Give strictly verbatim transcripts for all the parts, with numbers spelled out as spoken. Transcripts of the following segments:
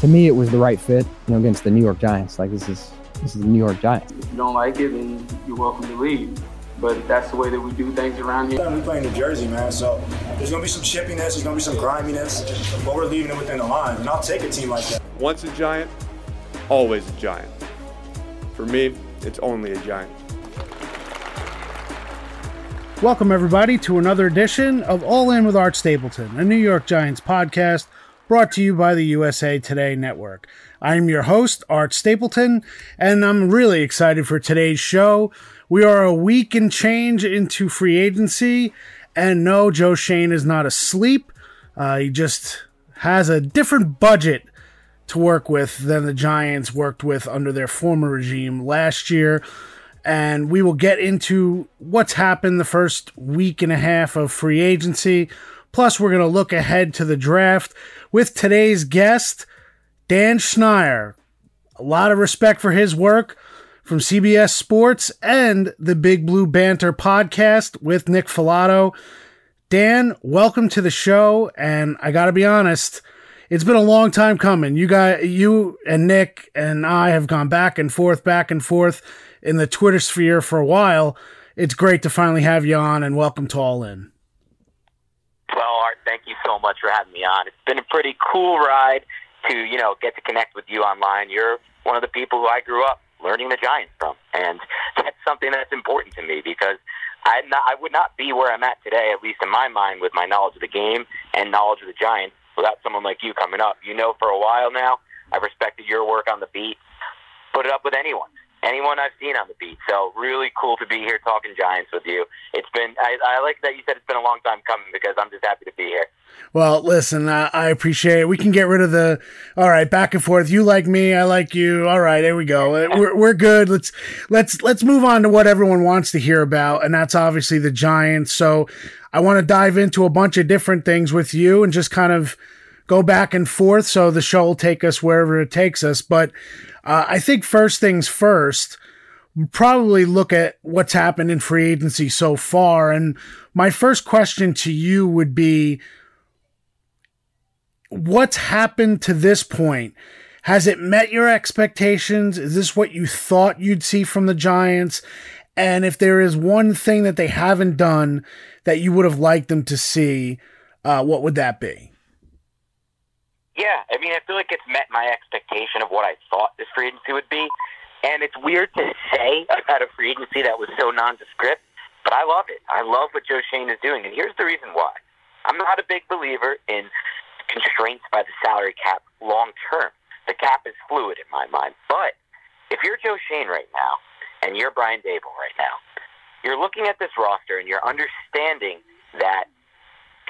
to me, it was the right fit, you know, against the New York Giants. Like, this is this is the New York Giants. If you don't like it, then you're welcome to leave. But that's the way that we do things around here. We play in New Jersey, man, so there's going to be some chippiness, there's going to be some griminess, but we're leaving it within the line, and I'll take a team like that. Once a Giant, always a Giant. For me, it's only a Giant. Welcome, everybody, to another edition of All In with Art Stapleton, a New York Giants podcast brought to you by the U S A Today Network. I'm your host, Art Stapleton, and I'm really excited for today's show. We are a week and change into free agency, and no, Joe Schoen is not asleep. Uh, he just has a different budget to work with than the Giants worked with under their former regime last year, and we will get into what's happened the first week and a half of free agency. Plus, we're going to look ahead to the draft with today's guest, Dan Schneier. A lot of respect for his work. From C B S Sports and the Big Blue Banter podcast with Nick Falato. Dan, welcome to the show, and I got to be honest, it's been a long time coming. You guys, you and Nick and I have gone back and forth, back and forth in the Twitter sphere for a while. It's great to finally have you on, and welcome to All In. Well, Art, thank you so much for having me on. It's been a pretty cool ride to, you know, get to connect with you online. You're one of the people who I grew up learning the Giants from, and that's something that's important to me because I'm not, I would not be where I'm at today, at least in my mind, with my knowledge of the game and knowledge of the Giants without someone like you coming up. You know, for a while now, I've respected your work on the beat. Put it up with anyone, anyone I've seen on the beat. So really cool to be here talking Giants with you. It's been, I, I like that you said it's been a long time coming because I'm just happy to be here. Well, listen, I, I appreciate it. We can get rid of the, all right, back and forth. You like me, I like you. All right, there we go. We're we're good. Let's let's let's move on to what everyone wants to hear about, and that's obviously the Giants. So I want to dive into a bunch of different things with you and just kind of go back and forth. So the show will take us wherever it takes us. But uh, I think first things first, we'll probably look at what's happened in free agency so far. And my first question to you would be, what's happened to this point? Has it met your expectations? Is this what you thought you'd see from the Giants? And if there is one thing that they haven't done that you would have liked them to see, uh, what would that be? Yeah, I mean, I feel like it's met my expectation of what I thought this free agency would be. And it's weird to say about a free agency that was so nondescript, but I love it. I love what Joe Schoen is doing. And here's the reason why. I'm not a big believer in constraints by the salary cap long term. The cap is fluid in my mind. But if you're Joe Schoen right now and you're Brian Daboll right now, you're looking at this roster and you're understanding that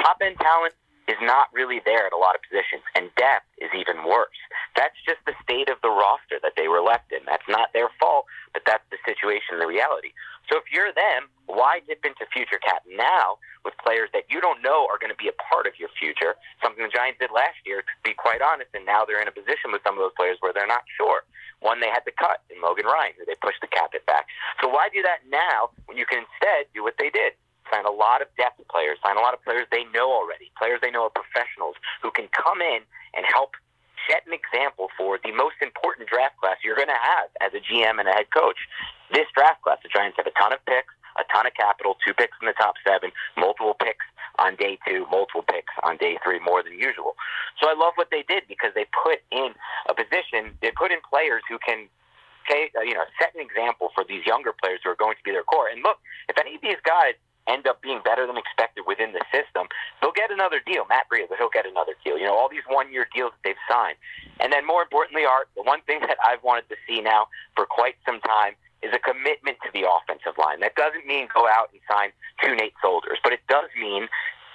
top end talent is not really there at a lot of positions, and depth is even worse. That's just the state of the roster that they were left in. That's not their fault, but that's the situation, the reality. So if you're them, why dip into future cap now with players that you don't know are going to be a part of your future, something the Giants did last year, to be quite honest, and now they're in a position with some of those players where they're not sure. One they had to cut in Logan Ryan, who they pushed the cap it back. So why do that now when you can instead do what they did? Sign a lot of depth players, sign a lot of players they know already, players they know are professionals who can come in and help set an example for the most important draft class you're going to have as a G M and a head coach. This draft class, the Giants have a ton of picks, a ton of capital, two picks in the top seven, multiple picks on day two, multiple picks on day three, more than usual. So I love what they did because they put in a position, they put in players who can you know, set an example for these younger players who are going to be their core. And look, if any of these guys end up being better than expected within the system, they'll get another deal. Matt Breida, he'll get another deal. You know, all these one-year deals that they've signed. And then more importantly, Art, the one thing that I've wanted to see now for quite some time is a commitment to the offensive line. That doesn't mean go out and sign two Nate Soldiers, but it does mean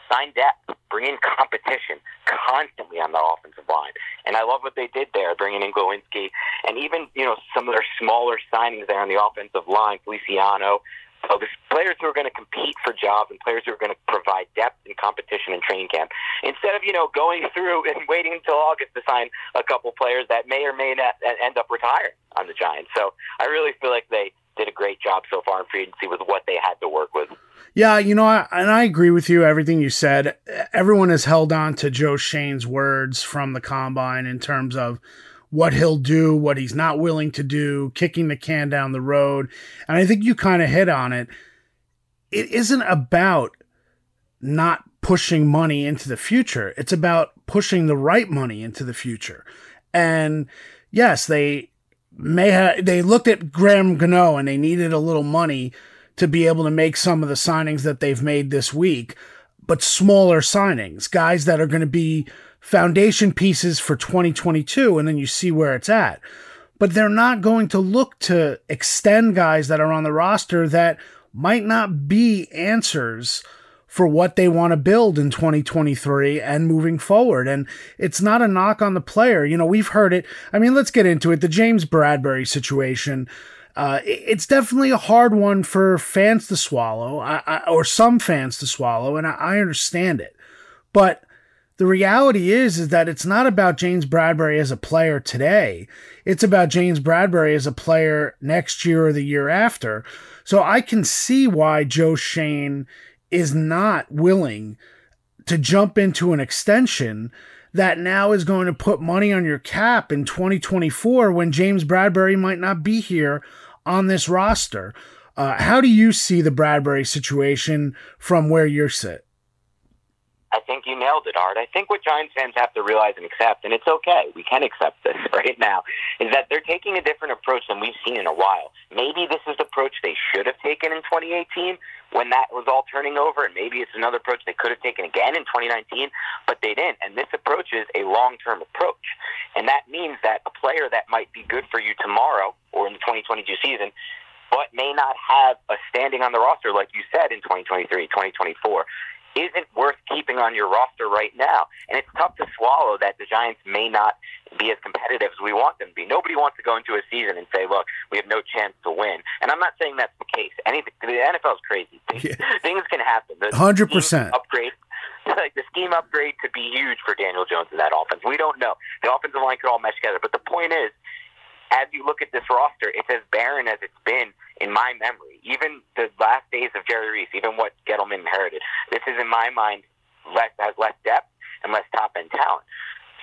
sign depth, bring in competition constantly on the offensive line. And I love what they did there, bringing in Lewinsky and even, you know, some of their smaller signings there on the offensive line, Feliciano. So there's players who are going to compete for jobs and players who are going to provide depth and competition in training camp. Instead of, you know, going through and waiting until August to sign a couple players that may or may not end up retiring on the Giants. So I really feel like they did a great job so far in free agency with what they had to work with. Yeah, you know, I, and I agree with you, everything you said. Everyone has held on to Joe Schoen's words from the combine in terms of what he'll do, what he's not willing to do, kicking the can down the road. And I think you kind of hit on it. It isn't about not pushing money into the future. It's about pushing the right money into the future. And yes, they may have, they looked at Graham Gano and they needed a little money to be able to make some of the signings that they've made this week, but smaller signings, guys that are going to be foundation pieces for twenty twenty-two, and then you see where it's at. But they're not going to look to extend guys that are on the roster that might not be answers for what they want to build in twenty twenty-three and moving forward. And it's not a knock on the player. You know, we've heard it. I mean, let's get into it. The James Bradberry situation, uh, it's definitely a hard one for fans to swallow, I, I, or some fans to swallow, and I, I understand it. But the reality is, is that it's not about James Bradberry as a player today. It's about James Bradberry as a player next year or the year after. So I can see why Joe Schoen is not willing to jump into an extension that now is going to put money on your cap in twenty twenty-four when James Bradberry might not be here on this roster. Uh, how do you see the Bradberry situation from where you're sit? I think you nailed it, Art. I think what Giants fans have to realize and accept, and it's okay, we can accept this right now, is that they're taking a different approach than we've seen in a while. Maybe this is the approach they should have taken in twenty eighteen when that was all turning over, and maybe it's another approach they could have taken again in twenty nineteen, but they didn't. And this approach is a long-term approach. And that means that a player that might be good for you tomorrow or in the twenty twenty-two season but may not have a standing on the roster, like you said, in twenty twenty-three, twenty twenty-four, isn't worth keeping on your roster right now. And it's tough to swallow that the Giants may not be as competitive as we want them to be. Nobody wants to go into a season and say, look, we have no chance to win. And I'm not saying that's the case. Anything, the N F L is crazy. Things, yeah. things can happen. The one hundred percent. Upgrade, like the scheme upgrade could be huge for Daniel Jones in that offense. We don't know. The offensive line could all mesh together. But the point is, as you look at this roster, it's as barren as it's been in my memory. Even the last days of Jerry Reese, even what Gettleman inherited, this is, in my mind, less, has less depth and less top-end talent.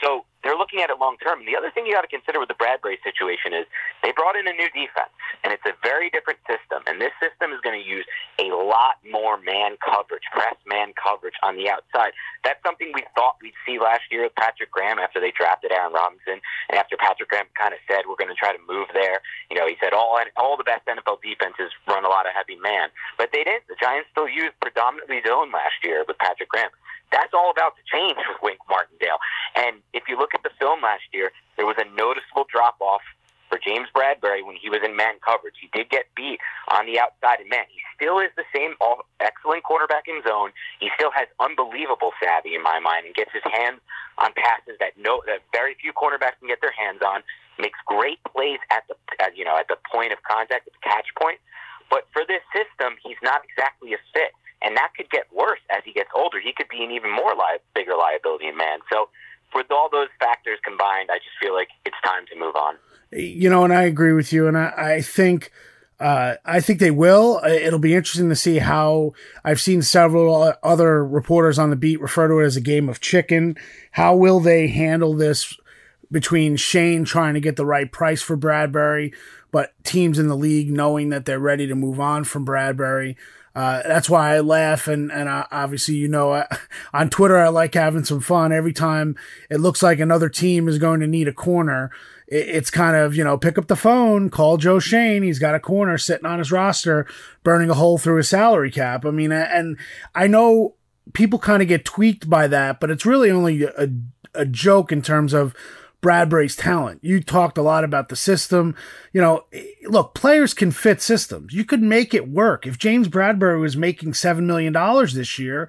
So they're looking at it long-term. And the other thing you got to consider with the Bradberry situation is they brought in a new defense, and it's a very different system. And this system is going to use a lot more man coverage, press man coverage on the outside. That's something we thought we'd see last year with Patrick Graham after they drafted Aaron Robinson, and after Patrick Graham kind of said, we're going to try to move there. You know, he said all, all the best N F L defenses run a lot of heavy man. But they didn't. The Giants still used predominantly zone last year with Patrick Graham. That's all about to change with Wink Martindale. And if you look at the film last year, there was a noticeable drop-off for James Bradberry when he was in man coverage. He did get beat on the outside in man. He still is the same excellent quarterback in zone. He still has unbelievable savvy in my mind and gets his hands on passes that no, that very few cornerbacks can get their hands on, makes great plays at the at, you know, at the point of contact, at the catch point. But for this system, he's not exactly a fit. And that could get worse as he gets older. He could be an even more li- bigger liability in man. So with all those factors combined, I just feel like it's time to move on. You know, and I agree with you. And I, I think uh, I think they will. It'll be interesting to see how I've seen several other reporters on the beat refer to it as a game of chicken. How will they handle this between Schoen trying to get the right price for Bradberry, but teams in the league knowing that they're ready to move on from Bradberry? Uh, that's why I laugh, and, and I, obviously, you know, I, on Twitter, I like having some fun. Every time it looks like another team is going to need a corner, it, it's kind of, you know, pick up the phone, call Joe Schoen. He's got a corner sitting on his roster, burning a hole through his salary cap. I mean, and I know people kind of get tweaked by that, but it's really only a, a joke in terms of Bradberry's talent. You talked a lot about the system. You know, look, players can fit systems. You could make it work. If James Bradberry was making seven million dollars this year,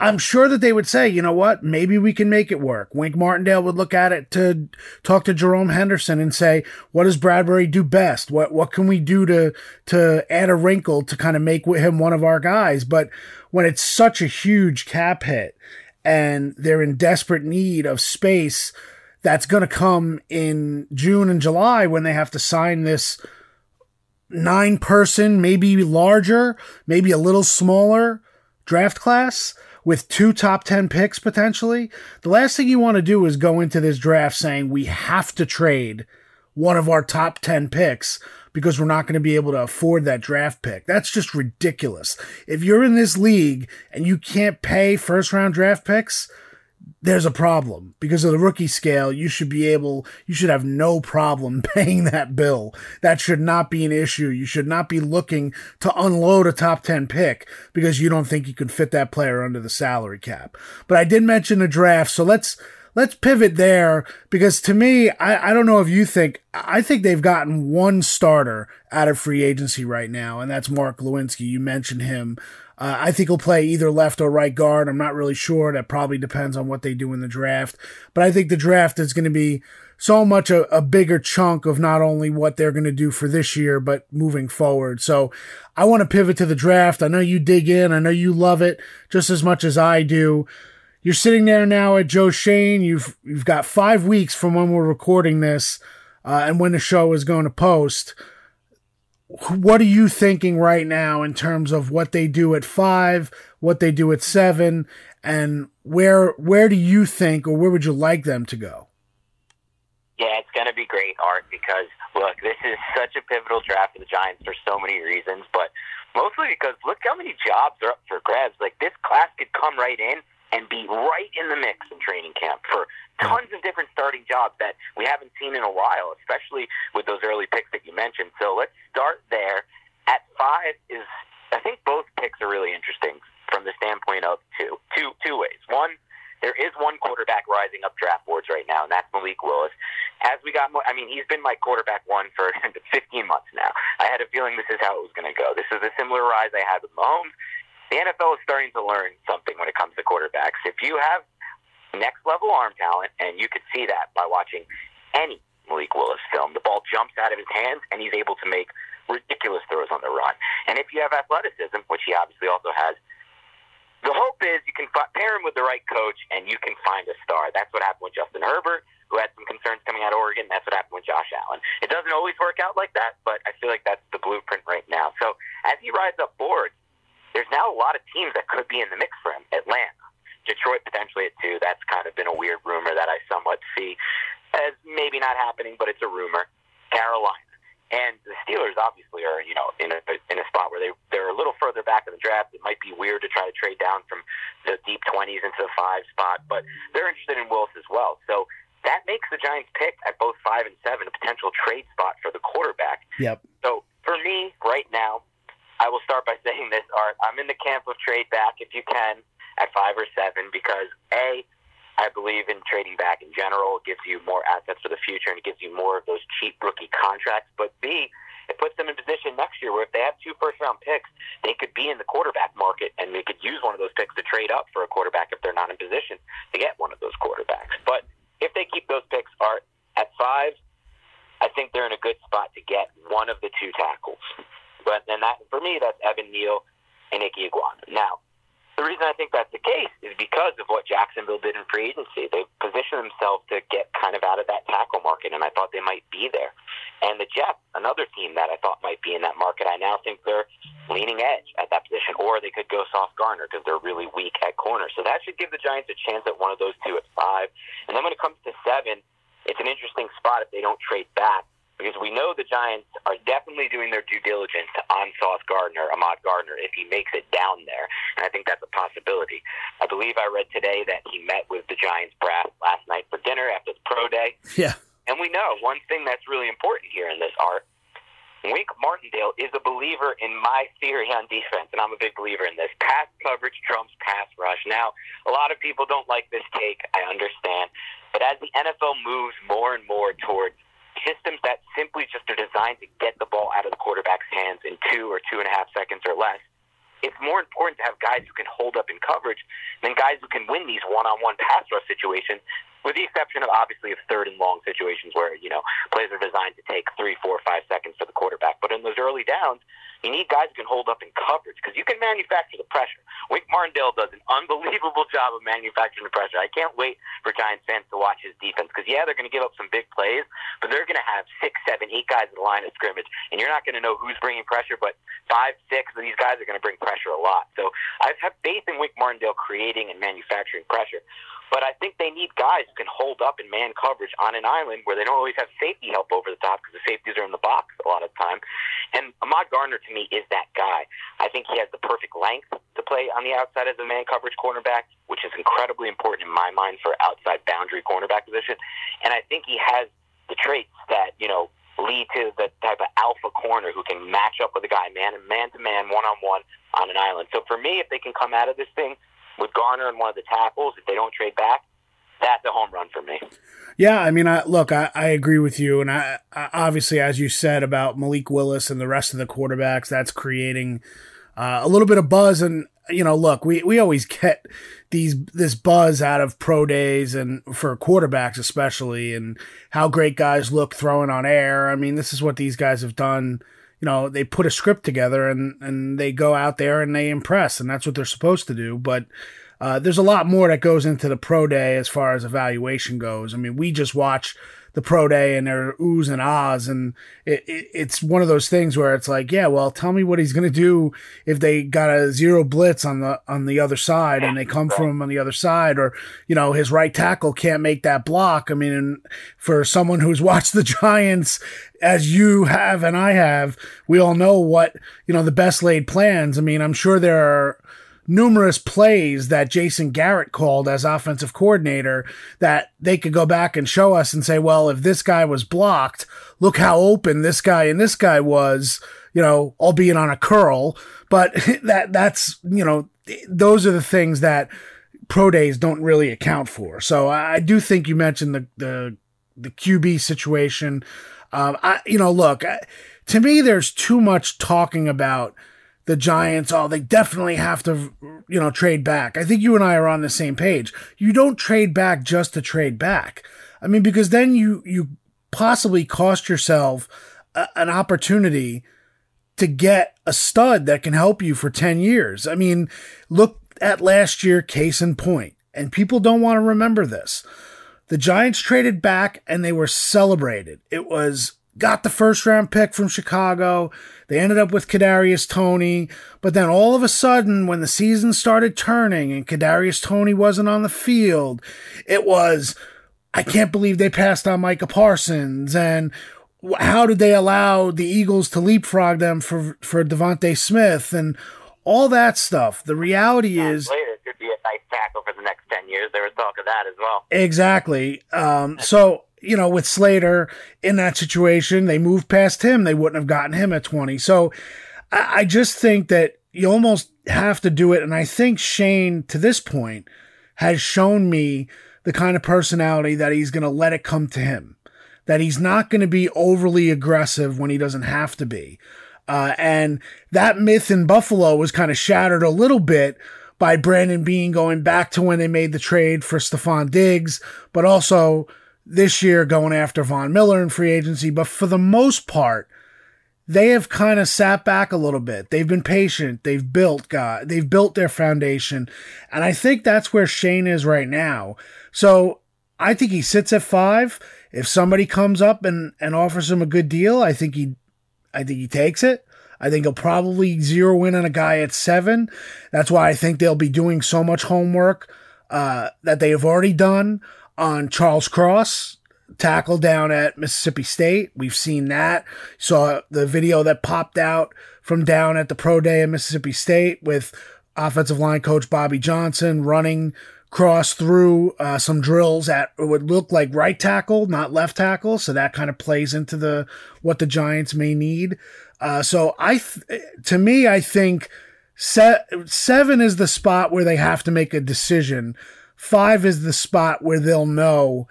I'm sure that they would say, you know what, maybe we can make it work. Wink Martindale would look at it to talk to Jerome Henderson and say, what does Bradberry do best? What what can we do to to add a wrinkle to kind of make him one of our guys? But when it's such a huge cap hit and they're in desperate need of space, that's going to come in June and July when they have to sign this nine person, maybe larger, maybe a little smaller draft class with two top ten picks potentially. The last thing you want to do is go into this draft saying we have to trade one of our top ten picks because we're not going to be able to afford that draft pick. That's just ridiculous. If you're in this league and you can't pay first round draft picks, there's a problem. Because of the rookie scale, you should be able, you should have no problem paying that bill. That should not be an issue. You should not be looking to unload a top ten pick because you don't think you can fit that player under the salary cap. But I did mention the draft, so let's let's pivot there, because to me, I, I don't know if you think, I think they've gotten one starter out of free agency right now, and that's Mark Lewinsky. You mentioned him. Uh, I think he'll play either left or right guard. I'm not really sure. That probably depends on what they do in the draft. But I think the draft is going to be so much a, a bigger chunk of not only what they're going to do for this year, but moving forward. So I want to pivot to the draft. I know you dig in. I know you love it just as much as I do. You're sitting there now at Joe Schoen. You've you've got five weeks from when we're recording this uh, and when the show is going to post. What are you thinking right now in terms of what they do at five, what they do at seven, and where where do you think, or where would you like them to go? Yeah, it's going to be great, Art, because, look, this is such a pivotal draft for the Giants for so many reasons, but mostly because look how many jobs are up for grabs. Like, this class could come right in and be right in the mix in training camp for tons of different starting jobs that we haven't seen in a while, especially with those early picks that you mentioned. So let's start there. At five is, I think both picks are really interesting from the standpoint of two, two, two ways. One, there is one quarterback rising up draft boards right now, and that's Malik Willis. As we got more, I mean, he's been my quarterback one for fifteen months now. I had a feeling this is how it was going to go. This is a similar rise I had with Mahomes. The N F L is starting to learn something when it comes to quarterbacks. If you have next-level arm talent, and you could see that by watching any Malik Willis film, the ball jumps out of his hands, and he's able to make ridiculous throws on the run. And if you have athleticism, which he obviously also has, the hope is you can pair him with the right coach, and you can find a star. That's what happened with Justin Herbert, who had some concerns coming out of Oregon. That's what happened with Josh Allen. It doesn't always work out like that, but I feel like that's the blueprint right now. So as he rides up boards, there's now a lot of teams that could be in the mix for him. Atlanta, Detroit potentially at two. That's kind of been a weird rumor that I somewhat see as maybe not happening, but it's a rumor. Carolina. And the Steelers obviously are, you know, in a in a spot where they, they're a little further back in the draft. It might be weird to try to trade down from the deep twenties into the five spot, but they're interested in Willis as well. So that makes the Giants pick at both five and seven a potential trade spot for the quarterback. Yep. So for me right now, I will start by saying this, Art. I'm in the camp of trade back if you can at five or seven because, A, I believe in trading back in general. It gives you more assets for the future and it gives you more of those cheap rookie contracts. But, B, it puts them in position next year where if they have two first-round picks, they could be in the quarterback market and they could use one of those picks to trade up for a quarterback if they're not in position to get one of those quarterbacks. But if they keep those picks, Art, at five, I think they're in a good spot to get one of the two tackles. But then that, for me, that's Evan Neal and Ike Iguan. Now, the reason I think that's the case is because of what Jacksonville did in free agency. They positioned themselves to get kind of out of that tackle market, and I thought they might be there. And the Jets, another team that I thought might be in that market, I now think they're leaning edge at that position, or they could go Sauce Gardner because they're really weak at corner. So that should give the Giants a chance at one of those two at five. And then when it comes to seven, it's an interesting spot if they don't trade back. Because we know the Giants are definitely doing their due diligence on Sauce Gardner, Ahmad Gardner, if he makes it down there. And I think that's a possibility. I believe I read today that he met with the Giants brass last night for dinner after the pro day. Yeah. And we know one thing that's really important here in this, Art. Wink Martindale is a believer in my theory on defense, and I'm a big believer in this. Pass coverage trumps pass rush. Now, a lot of people don't like this take. I understand. But as the N F L moves more and more towards systems that simply just are designed to get the ball out of the quarterback's hands in two or two and a half seconds or less, it's more important to have guys who can hold up in coverage than guys who can win these one-on-one pass rush situations with the exception of obviously of third and long situations where, you know, plays are designed to take three, four, five seconds for the quarterback. But in those early downs, you need guys who can hold up in coverage because you can manufacture the pressure. Wink Martindale does an unbelievable job of manufacturing the pressure. I can't wait for Giants fans to watch his defense because, yeah, they're going to give up some big plays, but they're going to have six, seven, eight guys in the line of scrimmage, and you're not going to know who's bringing pressure, but five, six of these guys are going to bring pressure a lot. So I have faith in Wink Martindale creating and manufacturing pressure. But I think they need guys who can hold up in man coverage on an island where they don't always have safety help over the top because the safeties are in the box a lot of the time. And Ahmad Gardner, to me, is that guy. I think he has the perfect length to play on the outside as a man coverage cornerback, which is incredibly important in my mind for outside boundary cornerback position. And I think he has the traits that, you know, lead to the type of alpha corner who can match up with a guy man and man-to-man, one-on-one on an island. So for me, if they can come out of this thing with Garner and one of the tackles, if they don't trade back, that's a home run for me. Yeah, I mean, I, look, I, I agree with you. And I, I obviously, as you said about Malik Willis and the rest of the quarterbacks, that's creating uh, a little bit of buzz. And, you know, look, we, we always get these this buzz out of pro days and for quarterbacks especially and how great guys look throwing on air. I mean, this is what these guys have done. You know, they put a script together and, and they go out there and they impress, and that's what they're supposed to do. But uh, there's a lot more that goes into the pro day as far as evaluation goes. I mean, we just watch the pro day and their oohs and ahs, and it, it, it's one of those things where it's like, yeah, well, tell me what he's going to do if they got a zero blitz on the on the other side and they come from him on the other side, or, you know, his right tackle can't make that block. I mean, and for someone who's watched the Giants as you have and I have, we all know what, you know, the best laid plans. I mean, I'm sure there are numerous plays that Jason Garrett called as offensive coordinator that they could go back and show us and say, well, if this guy was blocked, look how open this guy and this guy was, you know, albeit on a curl. But that that's, you know, those are the things that pro days don't really account for. So I do think you mentioned the, the, the Q B situation. Um, I, you know, look, I, to me, there's too much talking about the Giants, oh, they definitely have to, you know, trade back. I think you and I are on the same page. You don't trade back just to trade back. I mean, because then you you possibly cost yourself a, an opportunity to get a stud that can help you for ten years. I mean, look at last year, case in point, and people don't want to remember this. The Giants traded back and they were celebrated. It was got the first round pick from Chicago. They ended up with Kadarius Toney. But then all of a sudden, when the season started turning and Kadarius Toney wasn't on the field, it was, I can't believe they passed on Micah Parsons. And how did they allow the Eagles to leapfrog them for, for Devontae Smith and all that stuff? The reality is, later it could be a nice tackle for the next ten years. There was talk of that as well. Exactly. Um, so, you know, with Slater in that situation, they moved past him. They wouldn't have gotten him at twenty. So I, I just think that you almost have to do it. And I think Shane, to this point, has shown me the kind of personality that he's going to let it come to him, that he's not going to be overly aggressive when he doesn't have to be. Uh, and that myth in Buffalo was kind of shattered a little bit by Brandon Beane going back to when they made the trade for Stephon Diggs, but also this year going after Von Miller in free agency. But for the most part, they have kind of sat back a little bit. They've been patient. They've built God. They've built their foundation. And I think that's where Shane is right now. So I think he sits at five. If somebody comes up and, and offers him a good deal, I think he, I think he takes it. I think he'll probably zero in on a guy at seven. That's why I think they'll be doing so much homework uh, that they have already done on Charles Cross, tackle down at Mississippi State. We've seen that. Saw the video that popped out from down at the pro day in Mississippi State with offensive line coach Bobby Johnson running Cross through uh, some drills at what would look like right tackle, not left tackle. So that kind of plays into the what the Giants may need. Uh, so I, th- to me, I think se- seven is the spot where they have to make a decision. Five is the spot where they'll know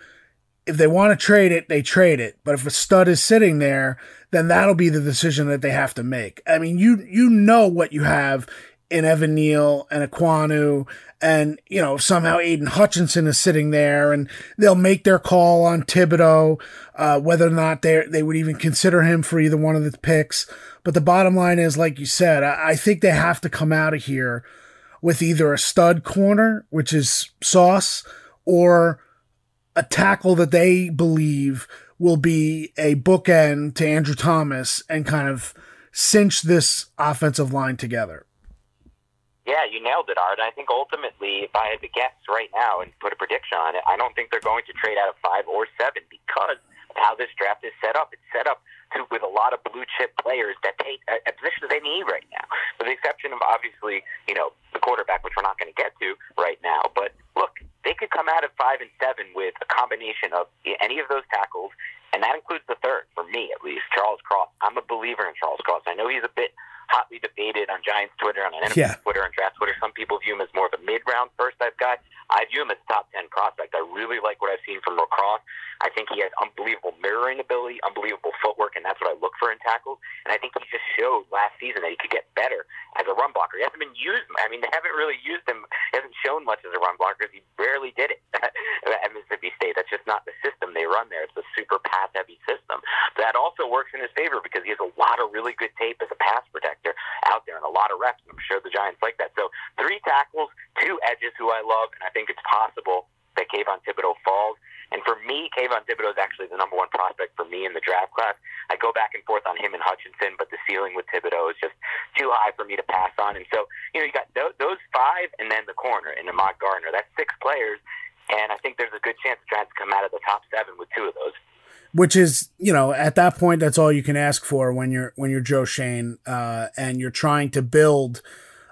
if they want to trade it, they trade it. But if a stud is sitting there, then that'll be the decision that they have to make. I mean, you you know what you have and Evan Neal and Aquanu, and, you know, somehow Aidan Hutchinson is sitting there, and they'll make their call on Thibodeaux, uh, whether or not they they would even consider him for either one of the picks. But the bottom line is, like you said, I, I think they have to come out of here with either a stud corner, which is Sauce, or a tackle that they believe will be a bookend to Andrew Thomas and kind of cinch this offensive line together. Yeah, you nailed it, Art. I think ultimately, if I had to guess right now and put a prediction on it, I don't think they're going to trade out of five or seven because of how this draft is set up. It's set up to, with a lot of blue-chip players that take a, a position they need right now, with the exception of, obviously, you know, the quarterback, which we're not going to get to right now. But, look, they could come out of five and seven with a combination of any of those tackles, and that includes the third, for me at least, Charles Cross. I'm a believer in Charles Cross. I know he's a bit hotly debated on Giants Twitter, on N F L yeah. Twitter, on Draft Twitter. Some people view him as more of a mid-round first-type guy. I view him as a top ten prospect. I really like what I've seen from Cross. I think he has unbelievable mirroring ability, unbelievable footwork, and that's what I look for in tackles. And I think he just showed last season that he could get better as a run blocker. He hasn't been used. I mean, they haven't really used him. He hasn't shown much as a run blocker. He rarely did it at Mississippi State. That's just not the system they run there. It's a super pass-heavy system. That also works in his favor because he has a lot of really good tape as a pass protector out there and a lot of reps. I'm sure the Giants like that. So three tackles, two edges who I love, and I think it's possible that Kayvon Thibodeaux falls. And for me, Kayvon Thibodeaux is actually the number one prospect for me in the draft class. I go back and forth on him and Hutchinson, but the ceiling with Thibodeaux is just too high for me to pass on. And so, you know, you got th- those five and then the corner and Ahmad Gardner. That's six players, and I think there's a good chance the Giants come out of the top seven with two of those. Which is, you know, at that point, that's all you can ask for when you're when you're Joe Schoen uh, and you're trying to build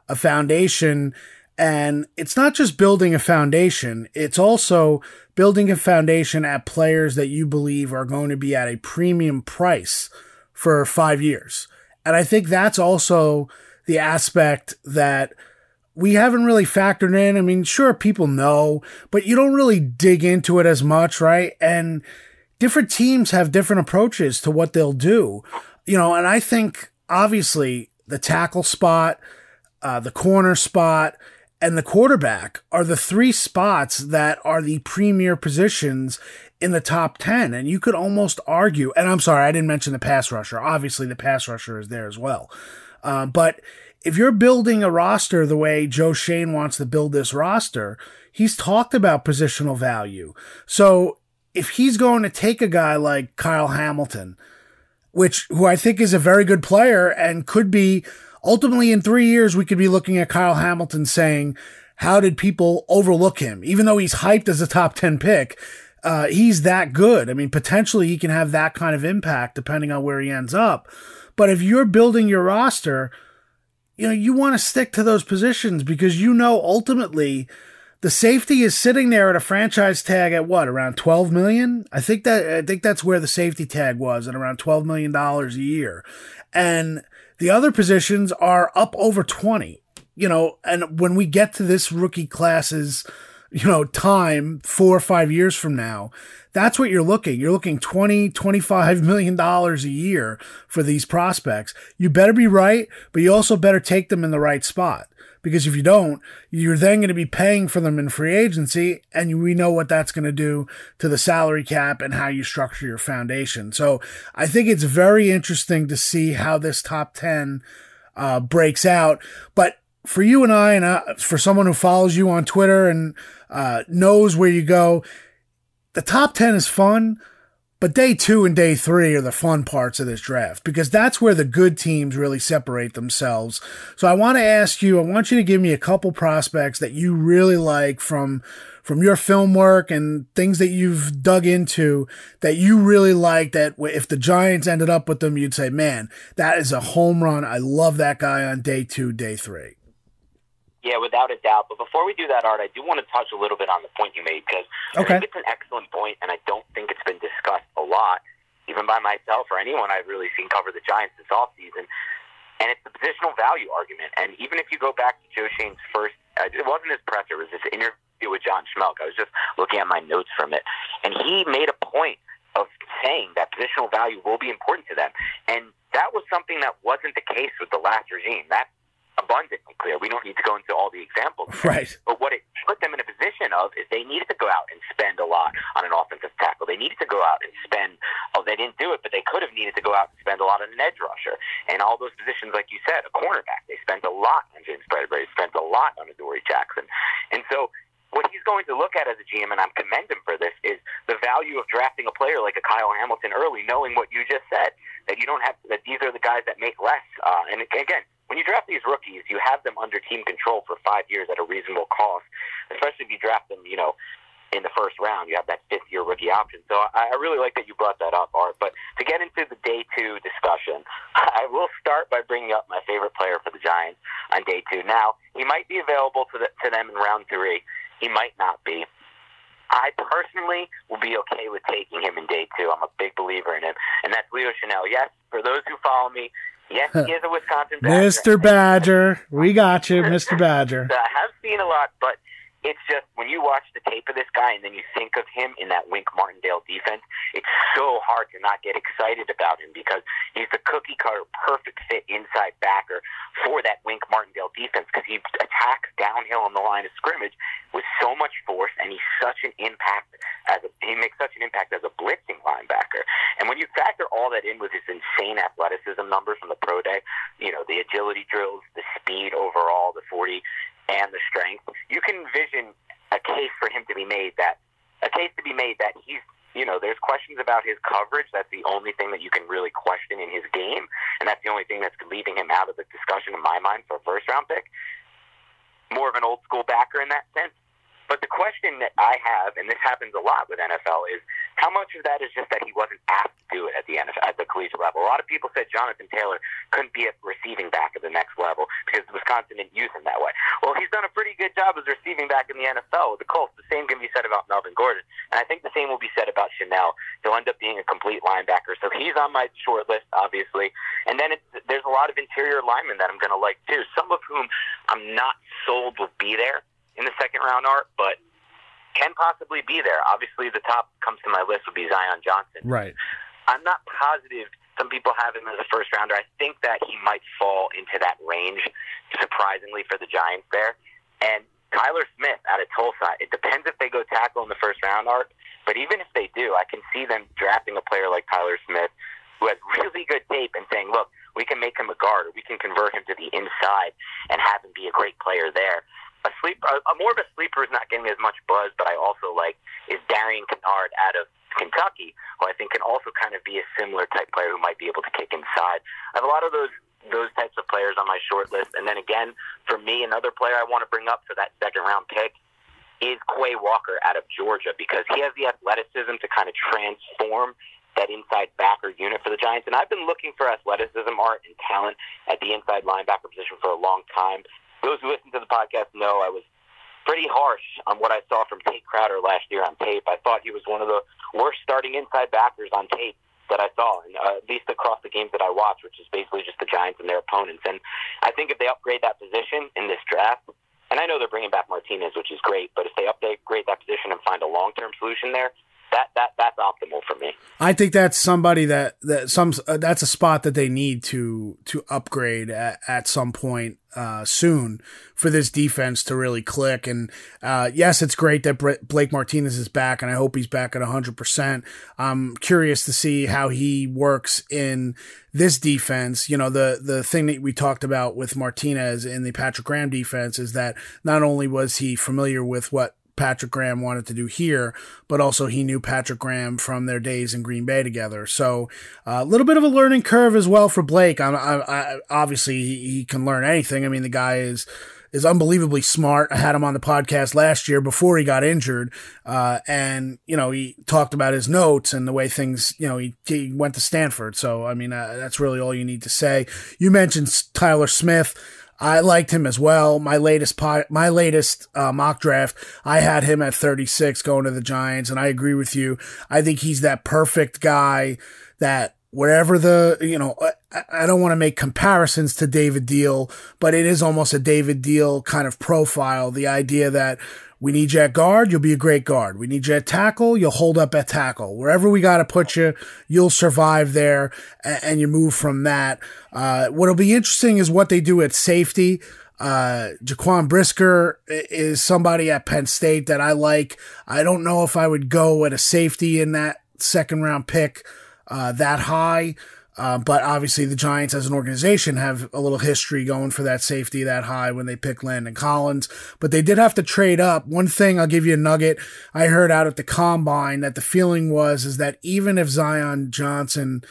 a foundation. And it's not just building a foundation. It's also building a foundation at players that you believe are going to be at a premium price for five years. And I think that's also the aspect that we haven't really factored in. I mean, sure, people know, but you don't really dig into it as much, right? And different teams have different approaches to what they'll do, you know, and I think obviously the tackle spot, uh, the corner spot, and the quarterback are the three spots that are the premier positions in the top ten. And you could almost argue, and I'm sorry, I didn't mention the pass rusher. Obviously the pass rusher is there as well. Uh, but if you're building a roster the way Joe Schoen wants to build this roster, he's talked about positional value. So if he's going to take a guy like Kyle Hamilton, which who I think is a very good player and could be ultimately in three years, we could be looking at Kyle Hamilton saying, how did people overlook him? Even though he's hyped as a top ten pick, uh, he's that good. I mean, potentially he can have that kind of impact depending on where he ends up. But if you're building your roster, you know, you want to stick to those positions because, you know, ultimately the safety is sitting there at a franchise tag at what, around twelve million dollars? I think that I think that's where the safety tag was, at around twelve million dollars a year. And the other positions are up over twenty, you know, and when we get to this rookie class's, you know, time four or five years from now, that's what you're looking. You're looking twenty, twenty-five million dollars a year for these prospects. You better be right, but you also better take them in the right spot. Because if you don't, you're then going to be paying for them in free agency, and we know what that's going to do to the salary cap and how you structure your foundation. So I think it's very interesting to see how this top ten uh, breaks out. But for you and I, and uh, for someone who follows you on Twitter and uh, knows where you go, the top ten is fun, but day two and day three are the fun parts of this draft because that's where the good teams really separate themselves. So I want to ask you, I want you to give me a couple prospects that you really like from, from your film work and things that you've dug into that you really like that if the Giants ended up with them, you'd say, man, that is a home run. I love that guy on day two, day three. Yeah, without a doubt. But before we do that, Art, I do want to touch a little bit on the point you made because okay. I think it's an excellent point, and I don't think it's been discussed a lot, even by myself or anyone I've really seen cover the Giants this offseason. And it's the positional value argument. And even if you go back to Joe Schoen's first uh, – it wasn't his presser. It was his interview with John Schmelk. I was just looking at my notes from it. And he made a point of saying that positional value will be important to them. And that was something that wasn't the case with the last regime. That abundantly clear. We don't need to go into all the examples. Right. But what it put them in a position of is they needed to go out and spend a lot on an offensive tackle. They needed to go out and spend, oh, they didn't do it, but they could have needed to go out and spend a lot on an edge rusher. And all those positions, like you said, a cornerback, they spent a lot on James Bradberry, spent a lot on Adoree Jackson. And so what he's going to look at as a G M, and I commend him for this, is the value of drafting a player like a Kyle Hamilton early, knowing what you just said, that you don't have, that these are the guys that make less. Uh, and again, when you draft these rookies, you have them under team control for five years at a reasonable cost, especially if you draft them, you know, in the first round. You have that fifth-year rookie option. So I, I really like that you brought that up, Art. But to get into the day two discussion, I will start by bringing up my favorite player for the Giants on day two. Now, he might be available to, the, to them in round three. He might not be. I personally will be okay with taking him in day two. I'm a big believer in him. And that's Leo Chenal. Yes, for those who follow me, yes, he is a Wisconsin Badger. Mister Badger. We got you, Mister Badger. I have seen a lot, but it's just when you watch the tape of this guy and then you think of him in that Wink Martindale defense, it's so hard to not get excited about him because he's the cookie-cutter, perfect fit inside backer for that Wink Martindale defense because he attacks downhill on the line of scrimmage with so much force, and he's such an impact as a, he makes such an impact as a blitzing linebacker. And when you factor all that in with his insane athleticism numbers from the pro day, you know, the agility drills, the speed overall, the forty, and the strength, you can envision a case for him to be made that a case to be made that he's, you know, there's questions about his coverage. That's the only thing that you can really question in his game, and that's the only thing that's leaving him out of the discussion in my mind for a first round pick. More of an old school backer in that sense. But the question that I have, and this happens a lot with N F L, is how much of that is just that he wasn't asked to do it at the N F L, at the collegiate level? A lot of people said Jonathan Taylor couldn't be a receiving back at the next level because Wisconsin didn't use him that way. Well, he's done a pretty good job as receiving back in the N F L with the Colts. The same can be said about Melvin Gordon. And I think the same will be said about Chenal. He'll end up being a complete linebacker. So he's on my short list, obviously. And then it's, there's a lot of interior linemen that I'm going to like, too, some of whom I'm not sold will be there in the second round, Art, but can possibly be there. Obviously, the top comes to my list would be Zion Johnson. Right. I'm not positive. Some people have him as a first rounder. I think that he might fall into that range, surprisingly, for the Giants there. And Tyler Smith out of Tulsa, it depends if they go tackle in the first round, Art, but even if they do, I can see them drafting a player like Tyler Smith who has really good tape and saying, look, we can make him a guard, or we can convert him to the inside and have him be a great player there. A sleep, a, a more of a sleeper who's not getting as much buzz, but I also like, is Darian Kennard out of Kentucky, who I think can also kind of be a similar type player who might be able to kick inside. I have a lot of those those types of players on my short list. And then again, for me, another player I want to bring up for that second round pick is Quay Walker out of Georgia, because he has the athleticism to kind of transform that inside backer unit for the Giants. And I've been looking for athleticism, art, and talent at the inside linebacker position for a long time. Those who listen to the podcast know I was pretty harsh on what I saw from Tate Crowder last year on tape. I thought he was one of the worst starting inside backers on tape that I saw, and, uh, at least across the games that I watched, which is basically just the Giants and their opponents. And I think if they upgrade that position in this draft, and I know they're bringing back Martinez, which is great, but if they upgrade that position and find a long-term solution there, That that that's optimal for me. I think that's somebody that that some uh, that's a spot that they need to to upgrade at, at some point uh, soon for this defense to really click. And uh, yes, it's great that Bre- Blake Martinez is back, and I hope he's back at one hundred percent. I'm curious to see how he works in this defense. You know, the the thing that we talked about with Martinez in the Patrick Graham defense is that not only was he familiar with what Patrick Graham wanted to do here, but also he knew Patrick Graham from their days in Green Bay together. So a uh, little bit of a learning curve as well for Blake. I, I, I, obviously, he, he can learn anything. I mean, the guy is is unbelievably smart. I had him on the podcast last year before he got injured. Uh, and, you know, he talked about his notes and the way things, you know, he, he went to Stanford. So, I mean, uh, that's really all you need to say. You mentioned Tyler Smith. I liked him as well. My latest pod, my latest uh, mock draft, I had him at thirty-six going to the Giants, and I agree with you. I think he's that perfect guy that wherever the, you know, I, I don't want to make comparisons to David Diehl, but it is almost a David Diehl kind of profile, the idea that we need you at guard, you'll be a great guard. We need you at tackle, you'll hold up at tackle. Wherever we got to put you, you'll survive there, and, and you move from that. Uh, what'll be interesting is what they do at safety. Uh, Jaquan Brisker is somebody at Penn State that I like. I don't know if I would go at a safety in that second round pick uh, that high. Uh, but obviously the Giants as an organization have a little history going for that safety that high when they pick Landon Collins. But they did have to trade up. One thing, I'll give you a nugget, I heard out at the Combine that the feeling was is that even if Zion Johnson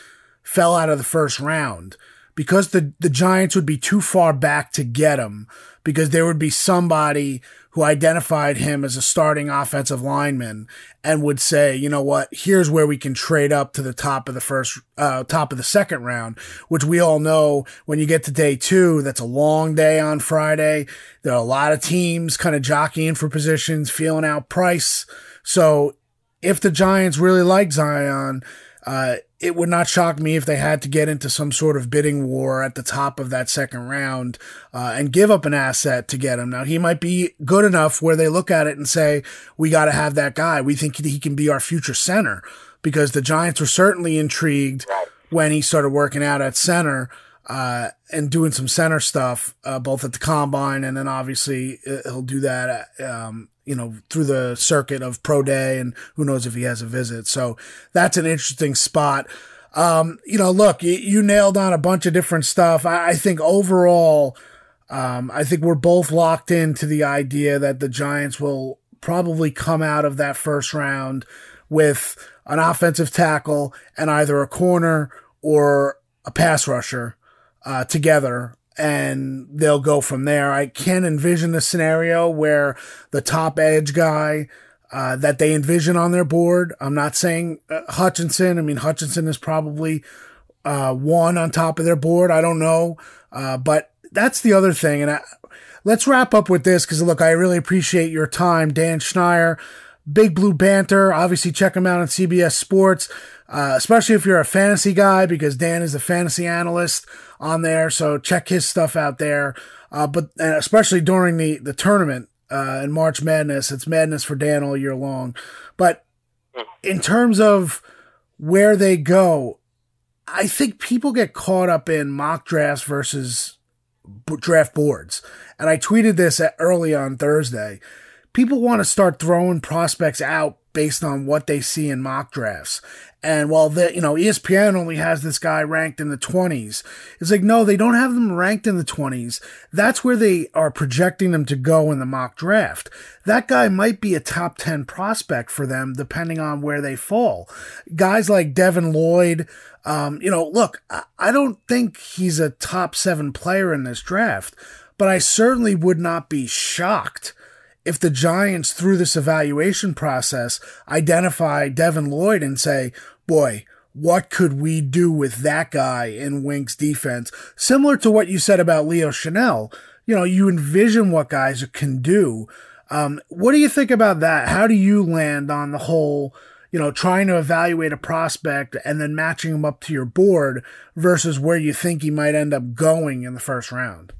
fell out of the first round, because the, the Giants would be too far back to get him, because there would be somebody who identified him as a starting offensive lineman and would say, you know what, here's where we can trade up to the top of the first, uh, top of the second round, which we all know when you get to day two, that's a long day on Friday. There are a lot of teams kind of jockeying for positions, feeling out price. So if the Giants really like Zion, uh, it would not shock me if they had to get into some sort of bidding war at the top of that second round uh, and give up an asset to get him. Now, he might be good enough where they look at it and say, we got to have that guy. We think he can be our future center, because the Giants were certainly intrigued when he started working out at center uh, and doing some center stuff, uh, both at the Combine, and then obviously he'll do that at, um you know, through the circuit of pro day, and who knows if he has a visit. So that's an interesting spot. Um, you know, look, you, you nailed on a bunch of different stuff. I, I think overall, um, I think we're both locked into the idea that the Giants will probably come out of that first round with an offensive tackle and either a corner or a pass rusher, uh, together. And they'll go from there. I can envision a scenario where the top edge guy uh, that they envision on their board, I'm not saying uh, Hutchinson. I mean, Hutchinson is probably uh, one on top of their board. I don't know. Uh, but that's the other thing. And I, let's wrap up with this, because, look, I really appreciate your time, Dan Schneier. Big Blue Banter. Obviously, check him out on C B S Sports, uh, especially if you're a fantasy guy, because Dan is a fantasy analyst on there. So check his stuff out there. Uh, but and especially during the, the tournament uh, in March Madness, it's madness for Dan all year long. But in terms of where they go, I think people get caught up in mock drafts versus draft boards. And I tweeted this at, early on Thursday. People want to start throwing prospects out based on what they see in mock drafts. And while the, you know, E S P N only has this guy ranked in the twenties, it's like, no, they don't have them ranked in the twenties. That's where they are projecting them to go in the mock draft. That guy might be a top ten prospect for them, depending on where they fall. Guys like Devin Lloyd, um, you know, look, I don't think he's a top seven player in this draft, but I certainly would not be shocked if the Giants, through this evaluation process, identify Devin Lloyd and say, boy, what could we do with that guy in Wink's defense? Similar to what you said about Leo Chenal, you know, you envision what guys can do. Um, what do you think about that? How do you land on the whole, you know, trying to evaluate a prospect and then matching him up to your board versus where you think he might end up going in the first round?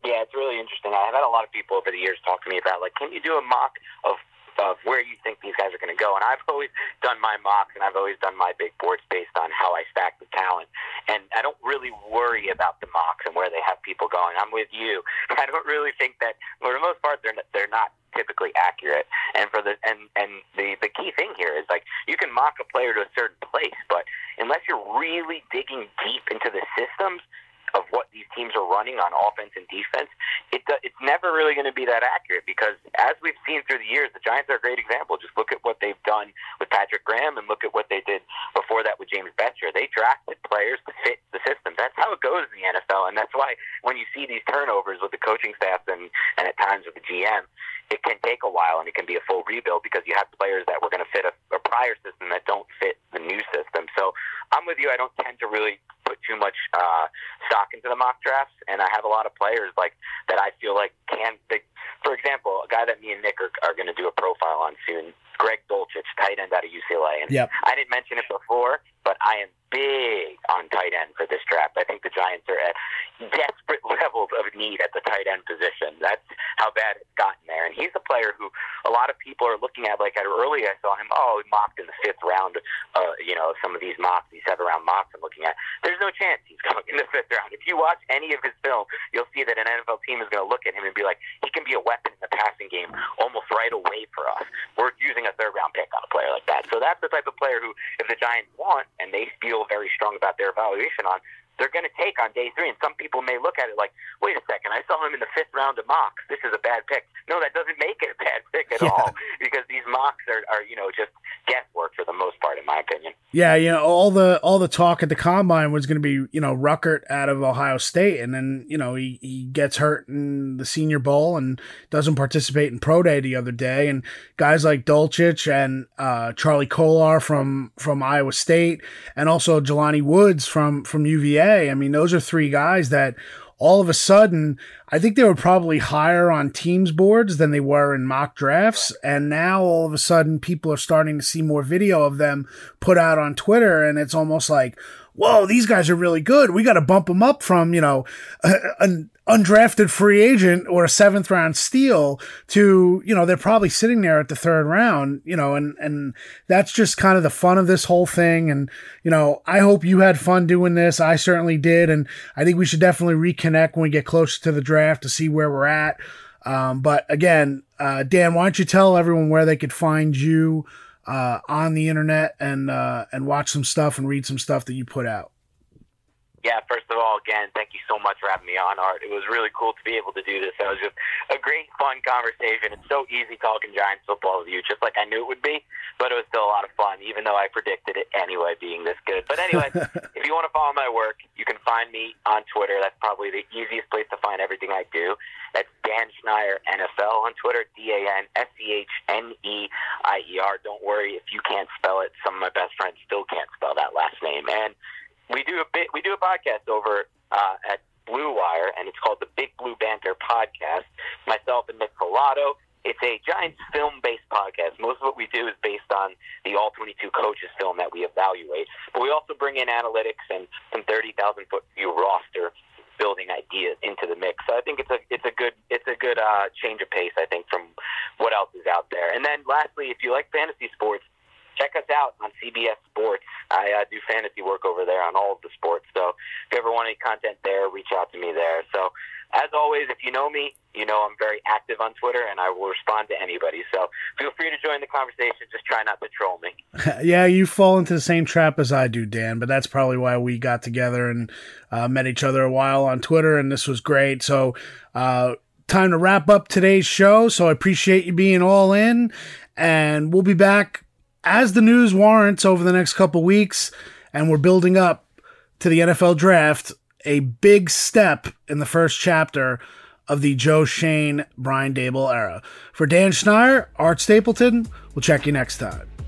Yeah, it's really interesting. I've had a lot of people over the years talk to me about, like, can you do a mock of, of where you think these guys are going to go? And I've always done my mocks, and I've always done my big boards based on how I stack the talent. And I don't really worry about the mocks and where they have people going. I'm with you. I don't really think that, for the most part, they're they're not typically accurate. And for the and, and the, the key thing here is, like, you can mock a player to a certain place, but unless you're really digging deep into the systems of what these teams are running on offense and defense, it, it's never really going to be that accurate, because as we've seen through the years, the Giants are a great example. Just look at what they've done with Patrick Graham and look at what they did before that with James Bradberry. They drafted players to fit the system. That's how it goes in the N F L, and that's why when you see these turnovers with the coaching staff and, and at times with the G M, it can take a while and it can be a full rebuild, because you have players that were going to fit a, a prior system that don't fit the new system. So I'm with you. I don't tend to really put too much uh, stock into the mock drafts, and I have a lot of players like that I feel like can. They, for example, a guy that me and Nick are, are going to do a profile on soon, Greg Dulcich, tight end out of U C L A, and yep. I didn't mention it before, but I am big on tight end for this draft. I think the Giants are at desperate levels of need at the tight end position. That's how bad it's gotten there, and he's a player who a lot of people are looking at. Like earlier, I saw him. Oh, he mocked in the fifth round, uh, you know. know, some of these mocks, these seven-round mocks I'm looking at, there's no chance he's going in the fifth round. If you watch any of his film, you'll see that an N F L team is going to look at him and be like, he can be a weapon in the passing game almost right away for us. We're using a third-round pick on a player like that. So that's the type of player who, if the Giants want, and they feel very strong about their evaluation on, they're going to take on day three. And some people may look at it like, wait a second, I saw him in the fifth round of mocks. This is a bad pick. No, that doesn't make it a bad pick at yeah. all, because these mocks are, are, you know, just guesswork for the most part, in my opinion. Yeah, you know, all the all the talk at the combine was going to be, you know, Ruckert out of Ohio State. And then, you know, he, he gets hurt in the Senior Bowl and doesn't participate in Pro Day the other day. And guys like Dulcich and uh, Charlie Kolar from, from Iowa State, and also Jelani Woods from, from U V A. I mean, those are three guys that all of a sudden, I think they were probably higher on teams' boards than they were in mock drafts. And now all of a sudden, people are starting to see more video of them put out on Twitter. And it's almost like, whoa, these guys are really good. We got to bump them up from, you know, an undrafted free agent or a seventh round steal to, you know, they're probably sitting there at the third round, you know, and, and that's just kind of the fun of this whole thing. And, you know, I hope you had fun doing this. I certainly did. And I think we should definitely reconnect when we get closer to the draft to see where we're at. Um, but again, uh, Dan, why don't you tell everyone where they could find you Uh, on the internet and uh, and watch some stuff and read some stuff that you put out? Yeah, first of all, again, thank you so much for having me on, Art. It was really cool to be able to do this. It was just a great, fun conversation. It's so easy talking Giants football with you, just like I knew it would be, but it was still a lot of fun, even though I predicted it anyway being this good. But anyway, if you want to follow my work, you can find me on Twitter. That's probably the easiest place to find everything I do. That's Dan Schneier N F L on Twitter, D A N S C H N E I E R. Don't worry if you can't spell it. Some of my best friends still can't spell that last name. And we do a bit, we do a podcast over uh, at Blue Wire, and it's called the Big Blue Banter Podcast. Myself and Nick Falato. It's a Giants film-based podcast. Most of what we do is based on the all twenty-two coaches film that we evaluate. But we also bring in analytics and some thirty thousand foot view roster building ideas into the mix. So I think it's a it's a good it's a good uh, change of pace, I think, from what else is out there. And then lastly, if you like fantasy sports, check us out on C B S Sports. I uh, do fantasy work over there on all of the sports. So if you ever want any content there, reach out to me there. So as always, if you know me, you know I'm very active on Twitter, and I will respond to anybody. So feel free to join the conversation. Just try not to troll me. Yeah, you fall into the same trap as I do, Dan, but that's probably why we got together and uh, met each other a while on Twitter, and this was great. So uh, time to wrap up today's show. So I appreciate you being all in, and we'll be back as the news warrants over the next couple weeks, and we're building up to the N F L draft, a big step in the first chapter of the Joe Schoen, Brian Daboll era. For Dan Schneier, Art Stapleton, we'll check you next time.